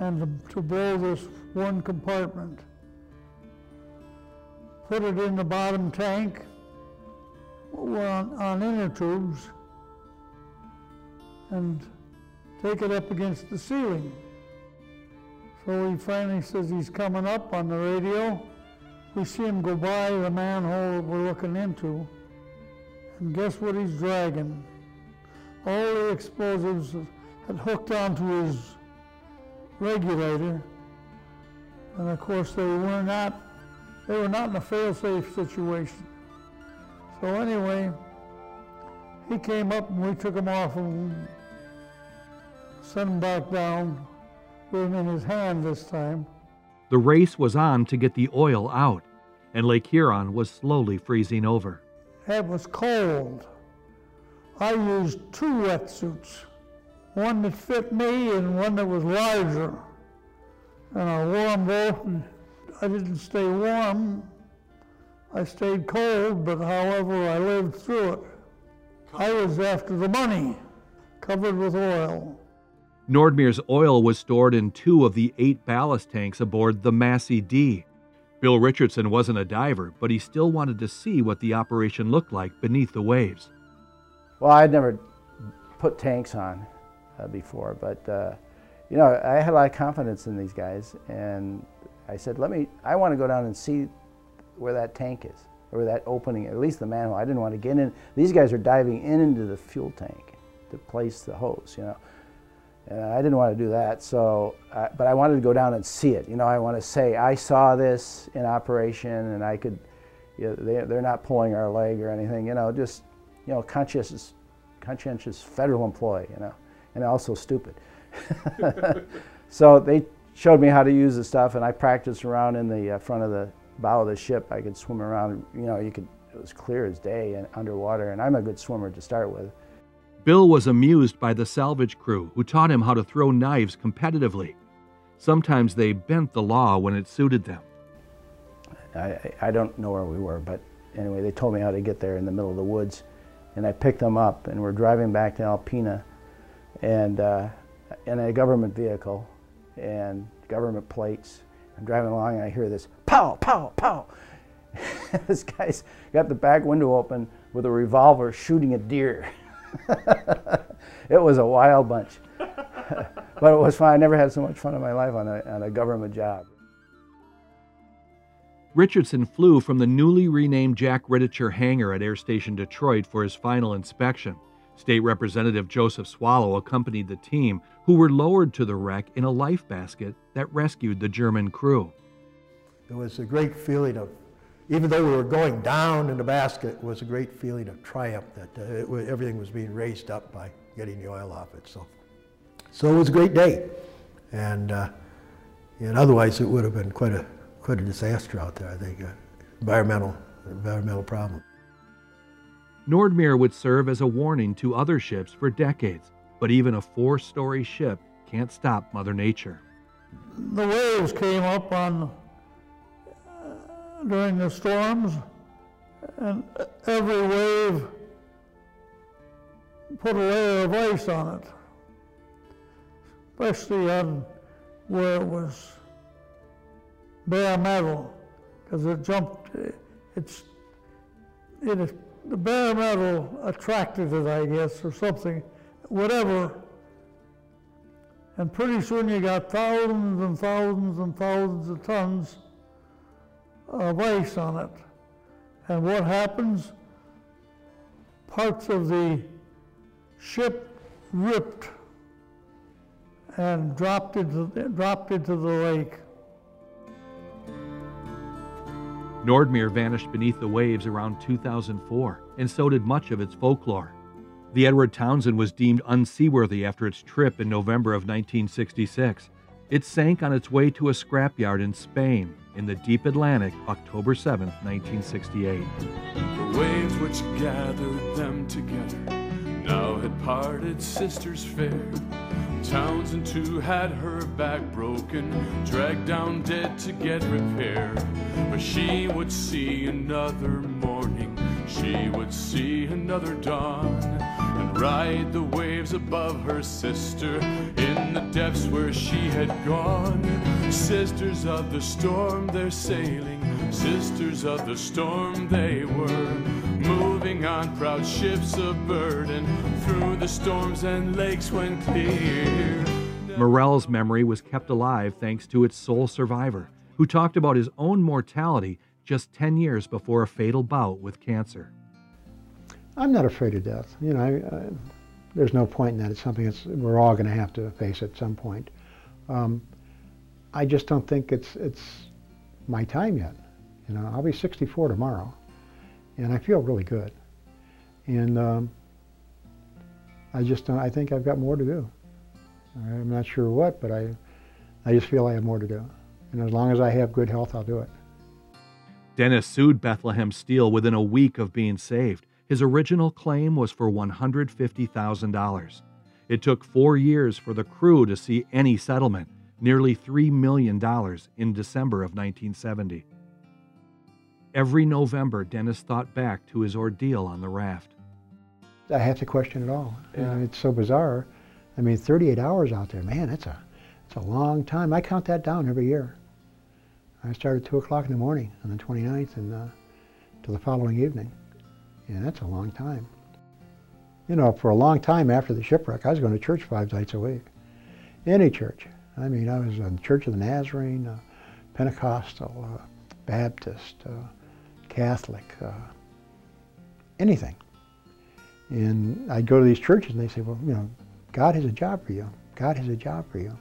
and to, to blow this one compartment. Put it in the bottom tank on, on inner tubes and take it up against the ceiling. So he finally says he's coming up on the radio. We see him go by the manhole that we're looking into. And guess what he's dragging? All the explosives had hooked onto his regulator, and of course they were not they were not in a fail-safe situation. So anyway, he came up and we took him off and sent him back down with him in his hand this time. The race was on to get the oil out, and Lake Huron was slowly freezing over. It was cold. I used two wetsuits, one that fit me and one that was larger. And I wore them both, and I didn't stay warm. I stayed cold, but however, I lived through it. I was after the money, covered with oil. Nordmere's oil was stored in two of the eight ballast tanks aboard the Massey D. Bill Richardson wasn't a diver, but he still wanted to see what the operation looked like beneath the waves. Well, I'd never put tanks on uh, before, but uh, you know, I had a lot of confidence in these guys, and I said, "Let me. I want to go down and see where that tank is, or that opening, at least the manhole." I didn't want to get in. These guys are diving in into the fuel tank to place the hose, you know. And I didn't want to do that, so, I, but I wanted to go down and see it. You know, I want to say, I saw this in operation, and I could, you know, they, they're not pulling our leg or anything, you know, just, you know, conscientious, conscientious federal employee, you know, and also stupid. So they showed me how to use the stuff, and I practiced around in the uh, front of the bow of the ship. I could swim around, you know, you could, it was clear as day and underwater, and I'm a good swimmer to start with. Bill was amused by the salvage crew, who taught him how to throw knives competitively. Sometimes they bent the law when it suited them. I, I don't know where we were, but anyway, they told me how to get there in the middle of the woods, and I picked them up, and we're driving back to Alpena, and uh, in a government vehicle, and government plates. I'm driving along, and I hear this, pow, pow, pow. This guy's got the back window open with a revolver shooting a deer. It was a wild bunch, but it was fun. I never had so much fun in my life on a, on a government job. Richardson flew from the newly renamed Jack Rittacher hangar at Air Station Detroit for his final inspection. State Representative Joseph Swallow accompanied the team, who were lowered to the wreck in a life basket that rescued the German crew. It was a great feeling of, even though we were going down in the basket, it was a great feeling of triumph that uh, it was, everything was being raised up by getting the oil off it. So, so it was a great day, and uh, and otherwise it would have been quite a quite a disaster out there. I think uh, environmental environmental problem. Nordmere would serve as a warning to other ships for decades, but even a four-story ship can't stop Mother Nature. The waves came up on. During the storms, and every wave put a layer of ice on it, especially on where it was bare metal, because it jumped. It's it the bare metal attracted it, I guess, or something, whatever. And pretty soon you got thousands and thousands and thousands of tons of ice on it. And what happens? Parts of the ship ripped and dropped into, dropped into the lake. Nordmere vanished beneath the waves around two thousand four, and so did much of its folklore. The Edward Townsend was deemed unseaworthy after its trip in November of nineteen sixty-six. It sank on its way to a scrapyard in Spain, in the deep Atlantic, October seventh, nineteen sixty-eight. The waves which gathered them together now had parted sisters fair. Townsend too had her back broken, dragged down dead to get repair. But she would see another morning, she would see another dawn, and ride the waves above her sister in the depths where she had gone. Sisters of the storm, they're sailing, sisters of the storm, they were moving on proud ships of burden through the storms and lakes when clear. Morrell's memory was kept alive thanks to its sole survivor, who talked about his own mortality just ten years before a fatal bout with cancer. I'm not afraid of death. You know, I, I, there's no point in that. It's something that's, we're all going to have to face at some point. Um, I just don't think it's it's my time yet. You know, I'll be sixty-four tomorrow, and I feel really good. And um, I just don't, I think I've got more to do. I'm not sure what, but I I just feel I have more to do. And as long as I have good health, I'll do it. Dennis sued Bethlehem Steel within a week of being saved. His original claim was for one hundred fifty thousand dollars. It took four years for the crew to see any settlement, nearly three million dollars in December of nineteen seventy. Every November, Dennis thought back to his ordeal on the raft. I have to question it all. Yeah. It's so bizarre. I mean, thirty-eight hours out there, man, that's a, that's a long time. I count that down every year. I started at two o'clock in the morning on the twenty-ninth and uh, till the following evening. And that's a long time. You know, for a long time after the shipwreck, I was going to church five nights a week. Any church. I mean, I was in Church of the Nazarene, uh, Pentecostal, uh, Baptist, uh, Catholic, uh, anything. And I'd go to these churches and they say, well, you know, God has a job for you. God has a job for you.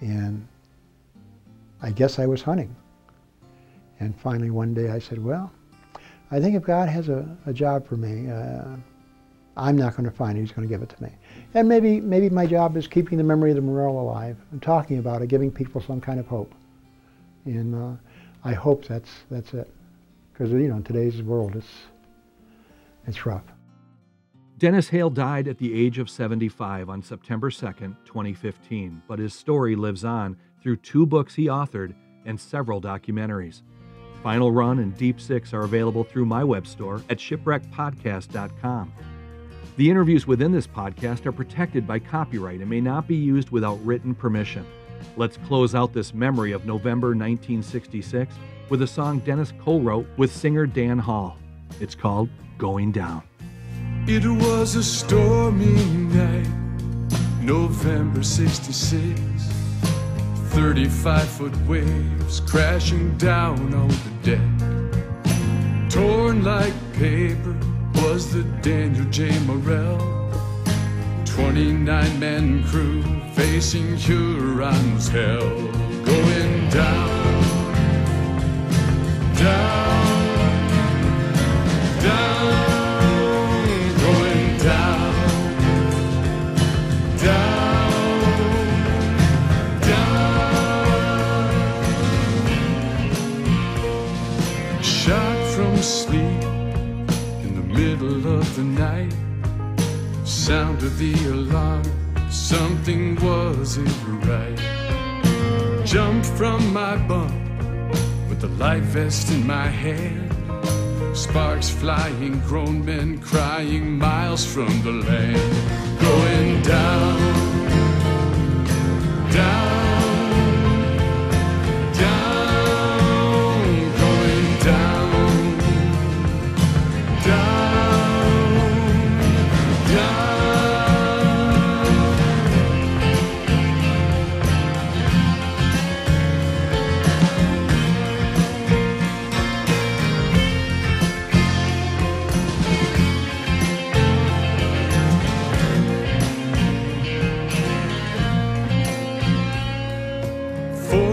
And I guess I was hunting. And finally one day I said, well, I think if God has a, a job for me, uh, I'm not going to find it. He's going to give it to me. And maybe maybe my job is keeping the memory of the Morrell alive and talking about it, giving people some kind of hope. And uh, I hope that's that's it. Because, you know, in today's world, it's, it's rough. Dennis Hale died at the age of seventy-five on September second, twenty fifteen, but his story lives on through two books he authored and several documentaries. Final Run and Deep Six are available through my web store at shipwreck podcast dot com. The interviews within this podcast are protected by copyright and may not be used without written permission. Let's close out this memory of November nineteen sixty-six with a song Dennis co-wrote with singer Dan Hall. It's called Going Down. It was a stormy night, November sixty-six. thirty-five foot waves crashing down on the deck. Torn like paper was the Daniel J. Morrell, twenty-nine man crew facing Huron's hell. Going down, down, down. Sleep in the middle of the night, sound of the alarm, something wasn't right. Jumped from my bunk with the life vest in my hand, sparks flying, grown men crying miles from the land. Going down, down.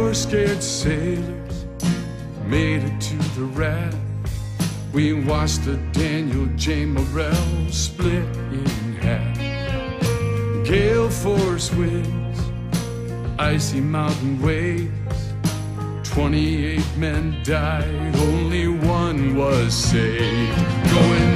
Scared sailors made it to the raft. We watched the Daniel J. Morrell split in half. Gale force winds, icy mountain waves. Twenty-eight men died, only one was saved. Going